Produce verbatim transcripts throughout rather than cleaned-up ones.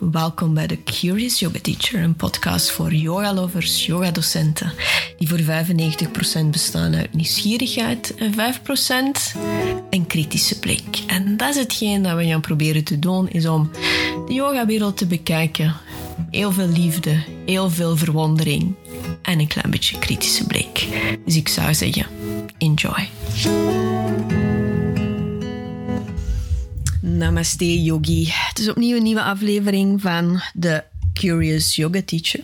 Welkom bij de Curious Yoga Teacher, een podcast voor yogalovers, yogadocenten, die voor vijfennegentig procent bestaan uit nieuwsgierigheid en vijf procent een kritische blik. En dat is hetgeen dat we gaan proberen te doen, is om de yogawereld te bekijken. Heel veel liefde, heel veel verwondering en een klein beetje kritische blik. Dus ik zou zeggen, enjoy. Namaste yogi. Het is opnieuw een nieuwe aflevering van de Curious Yoga Teacher.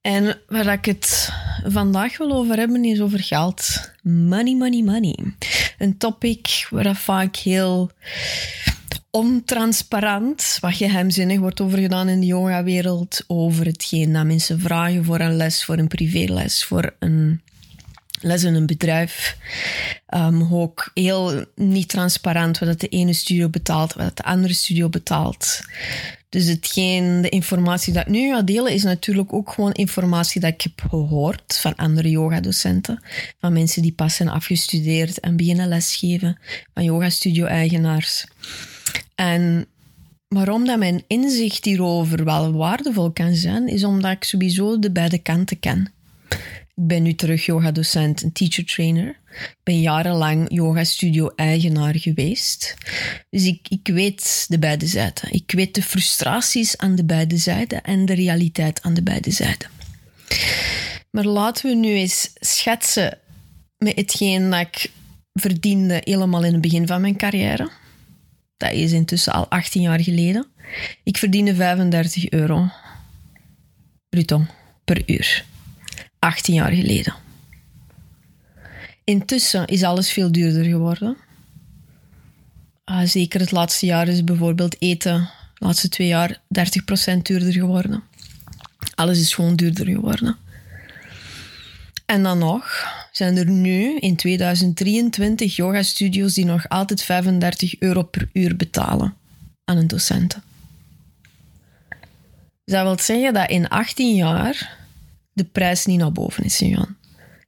En waar ik het vandaag wil over hebben is over geld. Money, money, money. Een topic waar vaak heel ontransparant, wat geheimzinnig wordt over gedaan in de yogawereld, over hetgeen dat mensen vragen voor een les, voor een privéles, voor een les in een bedrijf. Um, ook heel niet transparant wat de ene studio betaalt, wat de andere studio betaalt. Dus hetgeen, de informatie dat ik nu ga delen is natuurlijk ook gewoon informatie dat ik heb gehoord van andere yogadocenten, van mensen die pas zijn afgestudeerd en beginnen lesgeven, van yogastudio-eigenaars. En waarom dat mijn inzicht hierover wel waardevol kan zijn, is omdat ik sowieso de beide kanten ken. Ik ben nu terug yogadocent en teacher trainer. Ik ben jarenlang yogastudio-eigenaar geweest. Dus ik, ik weet de beide zijden. Ik weet de frustraties aan de beide zijden en de realiteit aan de beide zijden. Maar laten we nu eens schetsen met hetgeen dat ik verdiende helemaal in het begin van mijn carrière. Dat is intussen al achttien jaar geleden. Ik verdiende vijfendertig euro bruto per uur. achttien jaar geleden. Intussen is alles veel duurder geworden. Uh, zeker het laatste jaar is bijvoorbeeld eten, de laatste twee jaar, dertig procent duurder geworden. Alles is gewoon duurder geworden. En dan nog zijn er nu in tweeduizend drieëntwintig yogastudio's die nog altijd vijfendertig euro per uur betalen aan hun docenten. Dus dat wil zeggen dat in achttien jaar... de prijs niet naar boven is gegaan.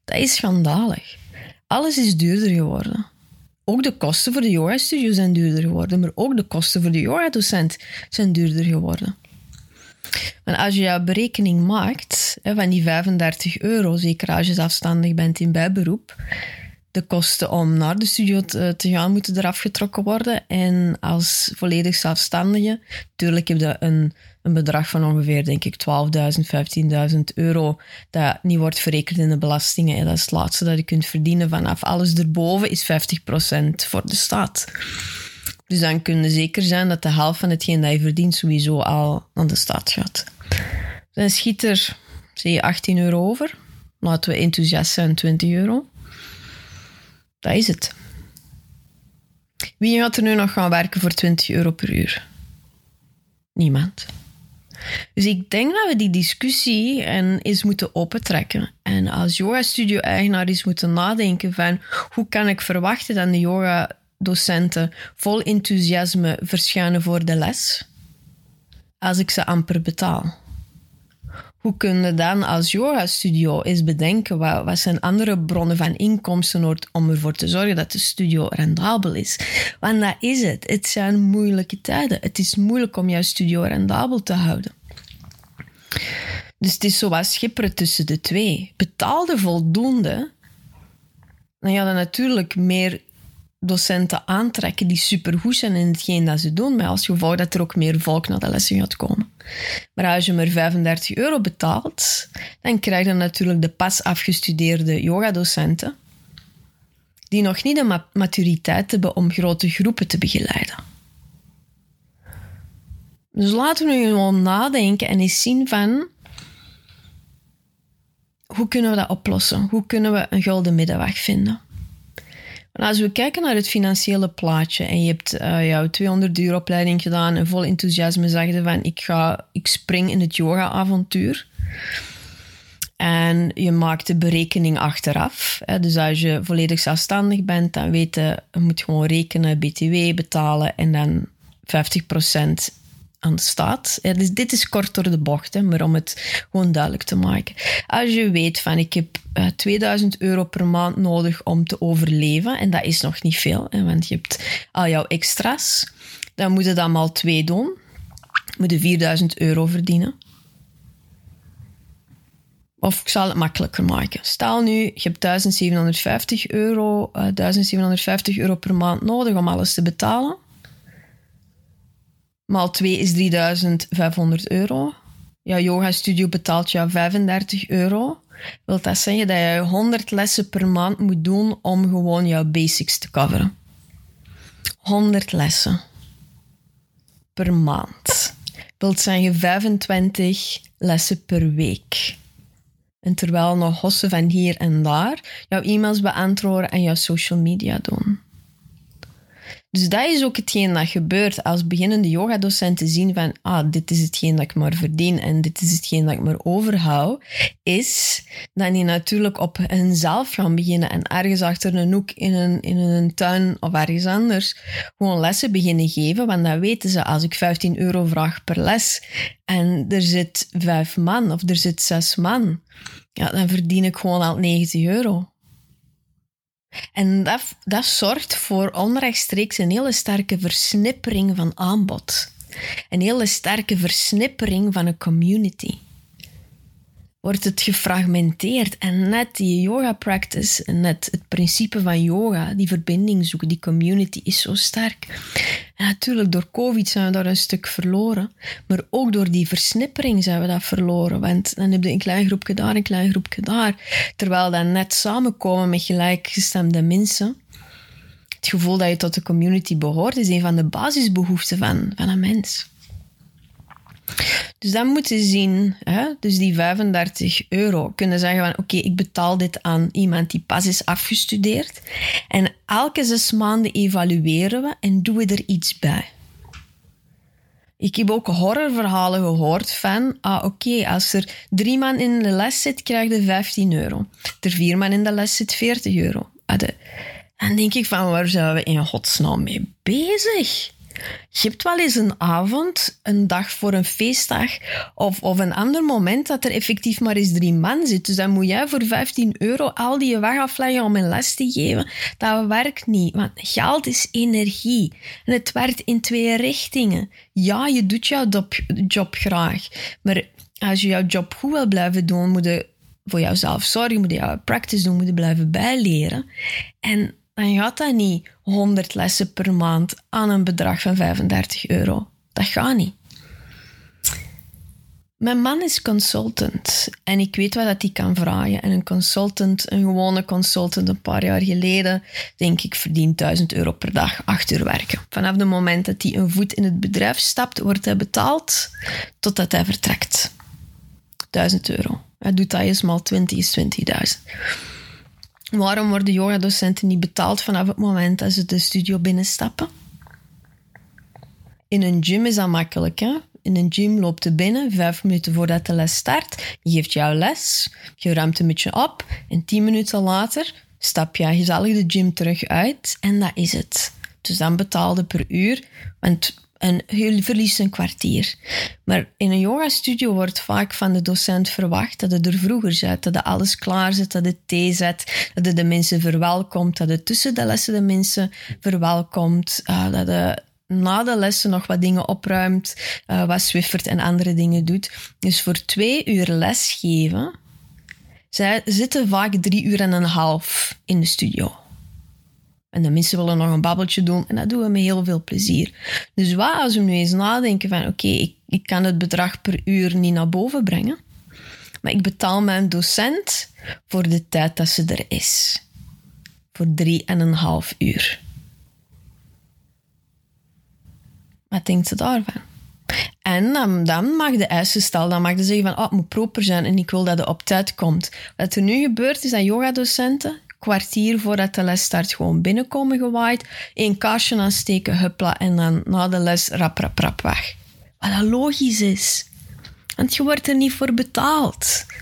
Dat is schandalig. Alles is duurder geworden. Ook de kosten voor de yoga-studio zijn duurder geworden, maar ook de kosten voor de yoga-docent zijn duurder geworden. Maar als je jouw berekening maakt van die vijfendertig euro, zeker als je zelfstandig bent in bijberoep, de kosten om naar de studio te gaan moeten eraf getrokken worden. En als volledig zelfstandige, natuurlijk heb je een, een bedrag van ongeveer, denk ik, twaalfduizend, vijftienduizend euro, dat niet wordt verrekend in de belastingen. Dat is het laatste dat je kunt verdienen. Vanaf alles erboven is vijftig procent voor de staat. Dus dan kun je zeker zijn dat de helft van hetgeen dat je verdient sowieso al aan de staat gaat. Dan schiet er, zeg je, achttien euro over. Laten we enthousiast zijn, twintig euro. Dat is het. Wie gaat er nu nog gaan werken voor twintig euro per uur? Niemand. Dus ik denk dat we die discussie eens moeten opentrekken. En als yogastudio-eigenaar eens moeten nadenken van hoe kan ik verwachten dat de yogadocenten vol enthousiasme verschijnen voor de les als ik ze amper betaal? Hoe kun je dan als yogastudio eens bedenken wat, wat zijn andere bronnen van inkomsten om ervoor te zorgen dat de studio rendabel is? Want dat is het. Het zijn moeilijke tijden. Het is moeilijk om jouw studio rendabel te houden. Dus het is zo wat schipperen tussen de twee. Betaalde voldoende, dan ga je natuurlijk meer docenten aantrekken die supergoed zijn in hetgeen dat ze doen, maar als gevolg dat er ook meer volk naar de lessen gaat komen. Maar als je maar vijfendertig euro betaalt, dan krijg je natuurlijk de pas afgestudeerde yogadocenten die nog niet de maturiteit hebben om grote groepen te begeleiden. Dus laten we nu gewoon nadenken en eens zien van hoe kunnen we dat oplossen? Hoe kunnen we een gulden middenweg vinden? En als we kijken naar het financiële plaatje en je hebt uh, jouw tweehonderd uur opleiding gedaan en vol enthousiasme zag je van ik, ga, ik spring in het yoga-avontuur. En je maakt de berekening achteraf. Hè. Dus als je volledig zelfstandig bent, dan weet je, je moet gewoon rekenen, B T W betalen en dan vijftig procent aan de staat. Ja, dus dit is kort door de bocht, hè, maar om het gewoon duidelijk te maken. Als je weet van ik heb uh, tweeduizend euro per maand nodig om te overleven, en dat is nog niet veel, hè, want je hebt al jouw extra's, dan moet je dat maal twee doen. moet je vierduizend euro verdienen. Of ik zal het makkelijker maken. Stel nu, je hebt duizend zevenhonderdvijftig euro, uh, duizend zevenhonderdvijftig euro per maand nodig om alles te betalen. Maal twee is drieduizend vijfhonderd euro. Jouw yoga studio betaalt jou vijfendertig euro. Wil dat zeggen dat je honderd lessen per maand moet doen om gewoon jouw basics te coveren. honderd lessen. Per maand. Wilt zeggen vijfentwintig lessen per week. En terwijl nog hossen van hier en daar, jouw e-mails beantwoorden en jouw social media doen. Dus dat is ook hetgeen dat gebeurt als beginnende yogadocenten zien van ah, dit is hetgeen dat ik maar verdien en dit is hetgeen dat ik maar overhoud, is dat die natuurlijk op hunzelf gaan beginnen en ergens achter een hoek in een, in een tuin of ergens anders gewoon lessen beginnen geven, want dan weten ze, als ik vijftien euro vraag per les en er zit vijf man of er zit zes man, ja, dan verdien ik gewoon al negentig euro. En dat, dat zorgt voor onrechtstreeks een hele sterke versnippering van aanbod. Een hele sterke versnippering van een community. Wordt het gefragmenteerd en net die yoga practice, net het principe van yoga, die verbinding zoeken, die community is zo sterk. En natuurlijk, door COVID zijn we daar een stuk verloren, maar ook door die versnippering zijn we dat verloren, want dan heb je een klein groepje daar, een klein groepje daar, terwijl dan net samenkomen met gelijkgestemde mensen, het gevoel dat je tot de community behoort, is een van de basisbehoeften van, van een mens. Dus dat moeten zien, hè? Dus die vijfendertig euro kunnen zeggen van oké, okay, ik betaal dit aan iemand die pas is afgestudeerd en elke zes maanden evalueren we en doen we er iets bij. Ik heb ook horrorverhalen gehoord van ah, oké, okay, als er drie man in de les zit, krijg je vijftien euro. Als er vier man in de les zit, veertig euro. Dan denk ik van waar zijn we in godsnaam mee bezig? Je hebt wel eens een avond, een dag voor een feestdag of, of een ander moment dat er effectief maar eens drie man zit. Dus dan moet jij voor vijftien euro al die je weg afleggen om een les te geven. Dat werkt niet, want geld is energie. En het werkt in twee richtingen. Ja, je doet jouw job, job graag, maar als je jouw job goed wil blijven doen, moet je voor jouzelf zorgen, moet je jouw practice doen, moet je blijven bijleren. En dan gaat dat niet honderd lessen per maand aan een bedrag van vijfendertig euro. Dat gaat niet. Mijn man is consultant en ik weet wat hij kan vragen. En een consultant, een gewone consultant, een paar jaar geleden, denk ik, verdient duizend euro per dag, acht uur werken. Vanaf het moment dat hij een voet in het bedrijf stapt, wordt hij betaald totdat hij vertrekt. duizend euro. Hij doet dat eens maal twintig, is twintigduizend. Waarom worden yogadocenten niet betaald vanaf het moment dat ze de studio binnenstappen? In een gym is dat makkelijk, hè? In een gym loopt je binnen, vijf minuten voordat de les start. Je geeft jouw les, je ruimt een beetje op. En tien minuten later stap je gezellig de gym terug uit. En dat is het. Dus dan betaalde per uur, want en je verliest een kwartier. Maar in een yogastudio wordt vaak van de docent verwacht dat het er vroeger zit, dat het alles klaar zit, dat het thee zet, dat het de mensen verwelkomt, dat het tussen de lessen de mensen verwelkomt, uh, dat het na de lessen nog wat dingen opruimt, uh, wat zwiffert en andere dingen doet. Dus voor twee uur lesgeven, zij zitten vaak drie uur en een half in de studio. En de mensen willen nog een babbeltje doen. En dat doen we met heel veel plezier. Dus wat als we nu eens nadenken van... Oké, okay, ik, ik kan het bedrag per uur niet naar boven brengen. Maar ik betaal mijn docent voor de tijd dat ze er is. Voor drie en een half uur. Wat denkt ze daarvan? En dan, dan mag de eisen stellen. Dan mag de zeggen van... Oh, het moet proper zijn en ik wil dat het op tijd komt. Wat er nu gebeurt is dat yogadocenten... kwartier voordat de les start gewoon binnenkomen gewaaid, één kaarsje aansteken, huppla, en dan na de les rap, rap, rap weg. Wat dat logisch is. Want je wordt er niet voor betaald. Je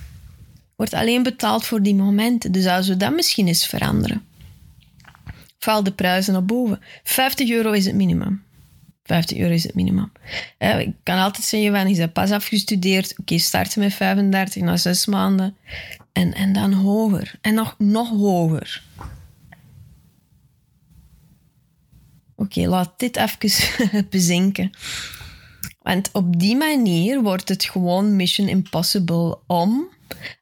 wordt alleen betaald voor die momenten. Dus als we dat misschien eens veranderen. Val de prijzen naar boven. vijftig euro is het minimum. vijftig euro is het minimum. He, ik kan altijd zeggen, van, je bent pas afgestudeerd. Oké, okay, starten met vijfendertig na zes maanden. En, en dan hoger. En nog, nog hoger. Oké, okay, laat dit even bezinken. Want op die manier wordt het gewoon Mission Impossible om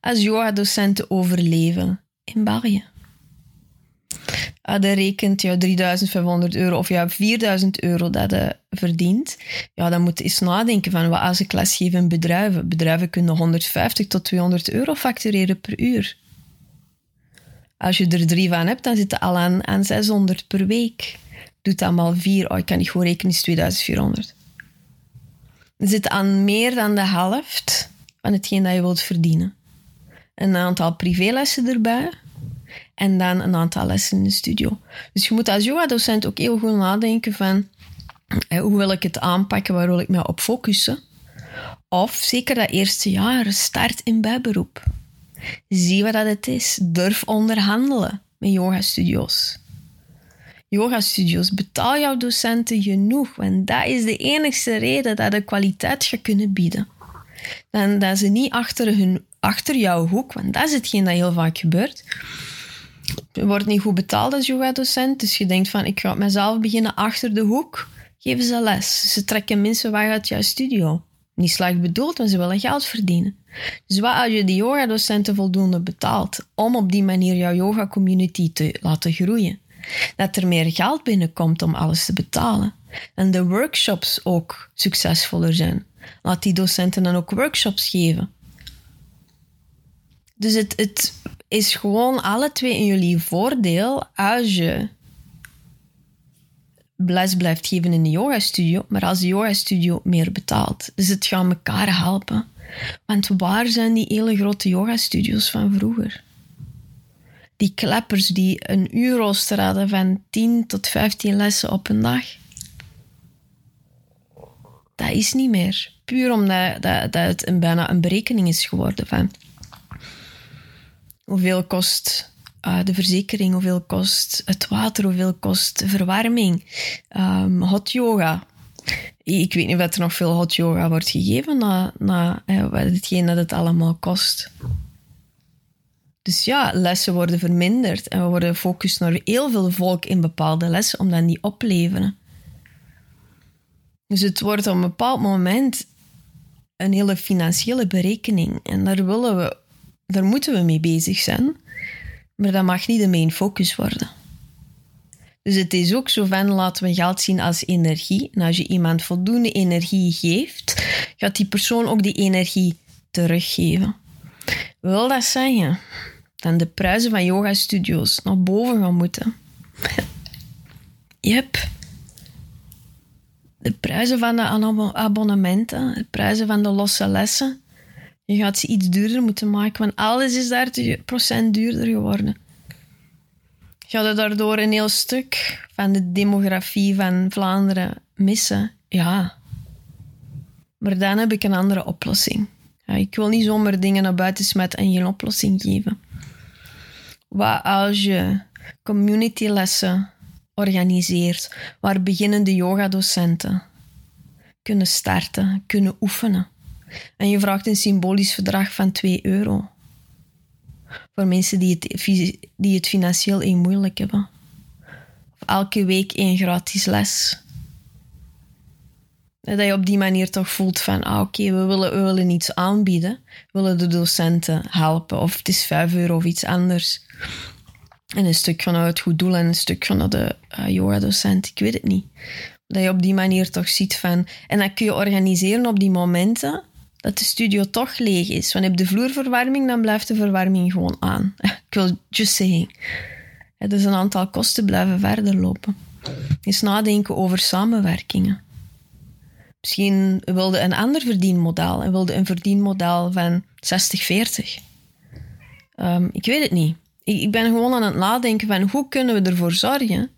als yogadocent te overleven in België. Ah, dat rekent jou drieduizend vijfhonderd euro of jou vierduizend euro dat je verdient. Ja, dan moet je eens nadenken van wat als ik les geef in bedrijven. Bedrijven kunnen honderdvijftig tot tweehonderd euro factureren per uur. Als je er drie van hebt, dan zit je al aan, aan zeshonderd per week. Doe dat maar vier. Oh, ik kan niet goed rekenen, is tweeduizend vierhonderd. Je zit aan meer dan de helft van hetgeen dat je wilt verdienen. Een aantal privélessen erbij. En dan een aantal lessen in de studio. Dus je moet als yogadocent ook heel goed nadenken van... hoe wil ik het aanpakken, waar wil ik me op focussen? Of zeker dat eerste jaar, start in bijberoep. Zie wat dat het is. Durf onderhandelen met yogastudio's. Yogastudio's, betaal jouw docenten genoeg. Want dat is de enigste reden dat je kwaliteit gaat kunnen bieden. Dan dat ze niet achter, hun, achter jouw hoek, want dat is hetgeen dat heel vaak gebeurt... Je wordt niet goed betaald als yoga-docent, dus je denkt van, ik ga mezelf beginnen achter de hoek, geven ze les. Ze trekken mensen weg uit jouw studio. Niet slecht bedoeld, want ze willen geld verdienen. Dus wat als je die yoga-docenten voldoende betaalt, om op die manier jouw yoga-community te laten groeien? Dat er meer geld binnenkomt om alles te betalen. En de workshops ook succesvoller zijn. Laat die docenten dan ook workshops geven. Dus het... het is gewoon alle twee in jullie voordeel als je les blijft geven in de yogastudio, maar als de yogastudio meer betaalt. Dus het gaat elkaar helpen. Want waar zijn die hele grote yogastudio's van vroeger? Die kleppers die een uurrooster hadden van tien tot vijftien lessen op een dag. Dat is niet meer. Puur omdat dat, dat het een, bijna een berekening is geworden van... hoeveel kost uh, de verzekering, hoeveel kost het water, hoeveel kost de verwarming, um, hot yoga. Ik weet niet of er nog veel hot yoga wordt gegeven na, na eh, hetgeen dat het allemaal kost. Dus ja, lessen worden verminderd en we worden gefocust naar heel veel volk in bepaalde lessen om dat niet op te leveren. Dus het wordt op een bepaald moment een hele financiële berekening en daar willen we Daar moeten we mee bezig zijn. Maar dat mag niet de main focus worden. Dus het is ook zo van, laten we geld zien als energie. En als je iemand voldoende energie geeft, gaat die persoon ook die energie teruggeven. Wil dat zeggen dat de prijzen van yogastudio's naar boven gaan moeten? Yep. De prijzen van de abonnementen, de prijzen van de losse lessen... Je gaat ze iets duurder moeten maken, want alles is dertig procent duurder geworden. Je gaat daardoor een heel stuk van de demografie van Vlaanderen missen. Ja. Maar dan heb ik een andere oplossing. Ja, ik wil niet zomaar dingen naar buiten smetten en geen oplossing geven. Wat als je communitylessen organiseert, waar beginnende yogadocenten kunnen starten, kunnen oefenen. En je vraagt een symbolisch bedrag van twee euro. Voor mensen die het, die het financieel een moeilijk hebben. Of elke week één gratis les. Dat je op die manier toch voelt van... Ah, oké, okay, we, willen, we willen iets aanbieden. We willen de docenten helpen. Of het is vijf euro of iets anders. En een stuk vanuit het goed doel en een stuk vanuit de uh, yoga-docent. Ik weet het niet. Dat je op die manier toch ziet van... En dat kun je organiseren op die momenten... dat de studio toch leeg is. Want heb je de vloerverwarming, dan blijft de verwarming gewoon aan. Ik wil just saying. Dus een aantal kosten blijven verder lopen. Eens nadenken over samenwerkingen. Misschien wilde een ander verdienmodel. En wilde een verdienmodel van zestig veertig. Um, ik weet het niet. Ik, ik ben gewoon aan het nadenken van... hoe kunnen we ervoor zorgen...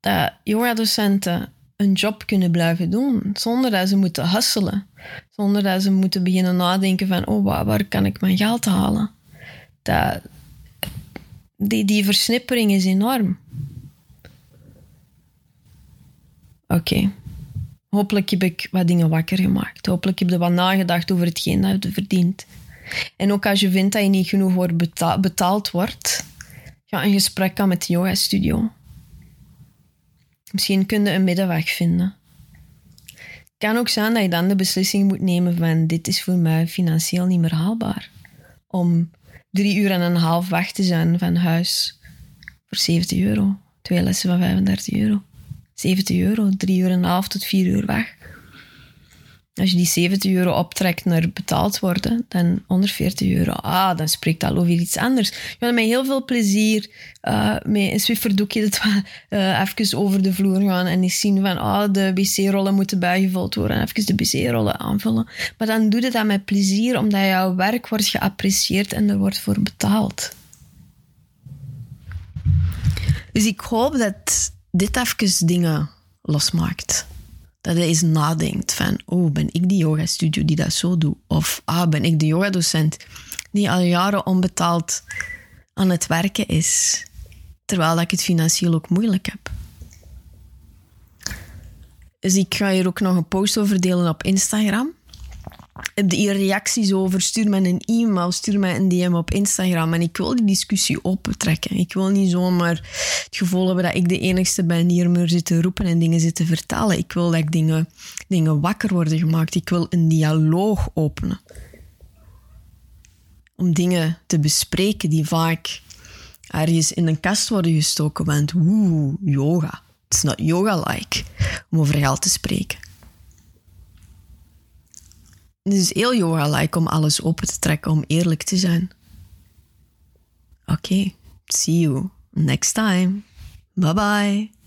dat yogadocenten... een job kunnen blijven doen, zonder dat ze moeten hasselen, zonder dat ze moeten beginnen nadenken van, oh, waar, waar kan ik mijn geld halen? Dat, die, die versnippering is enorm. Oké. Okay. Hopelijk heb ik wat dingen wakker gemaakt. Hopelijk heb je wat nagedacht over hetgeen dat je verdient. En ook als je vindt dat je niet genoeg wordt betaald, betaald wordt, ga een gesprek aan met de yogastudio. Misschien kun je een middenweg vinden. kan ook zijn dat je dan de beslissing moet nemen van dit is voor mij financieel niet meer haalbaar. Om drie uur en een half weg te zijn van huis voor zeventig euro. Twee lessen van vijfendertig euro. zeventig euro, drie uur en een half tot vier uur weg. Als je die zeventig euro optrekt naar betaald worden, dan honderdveertig euro. Ah, dan spreekt dat over iets anders. Je gaat met heel veel plezier uh, met een Swifferdoekje dat we uh, even over de vloer gaan en eens zien van ah, de wc-rollen moeten bijgevuld worden en even de wc-rollen aanvullen. Maar dan doe je dat met plezier, omdat jouw werk wordt geapprecieerd en er wordt voor betaald. Dus ik hoop dat dit even dingen losmaakt. Dat hij eens nadenkt van, oh, ben ik die yogastudio die dat zo doet? Of, ah, ben ik de yogadocent die al jaren onbetaald aan het werken is, terwijl ik het financieel ook moeilijk heb? Dus ik ga hier ook nog een post over delen op Instagram. Heb je hier reacties over? Stuur mij een e-mail, stuur mij een D M op Instagram. En ik wil die discussie opentrekken. Ik wil niet zomaar het gevoel hebben dat ik de enigste ben die er maar zit te roepen en dingen zit te vertellen. Ik wil dat dingen, dingen wakker worden gemaakt. Ik wil een dialoog openen. Om dingen te bespreken die vaak ergens in een kast worden gestoken. Want woe, yoga. It's not yoga-like. Om over geld te spreken. Het is heel yoga-like om alles open te trekken, om eerlijk te zijn. Oké, okay. See you next time. Bye-bye.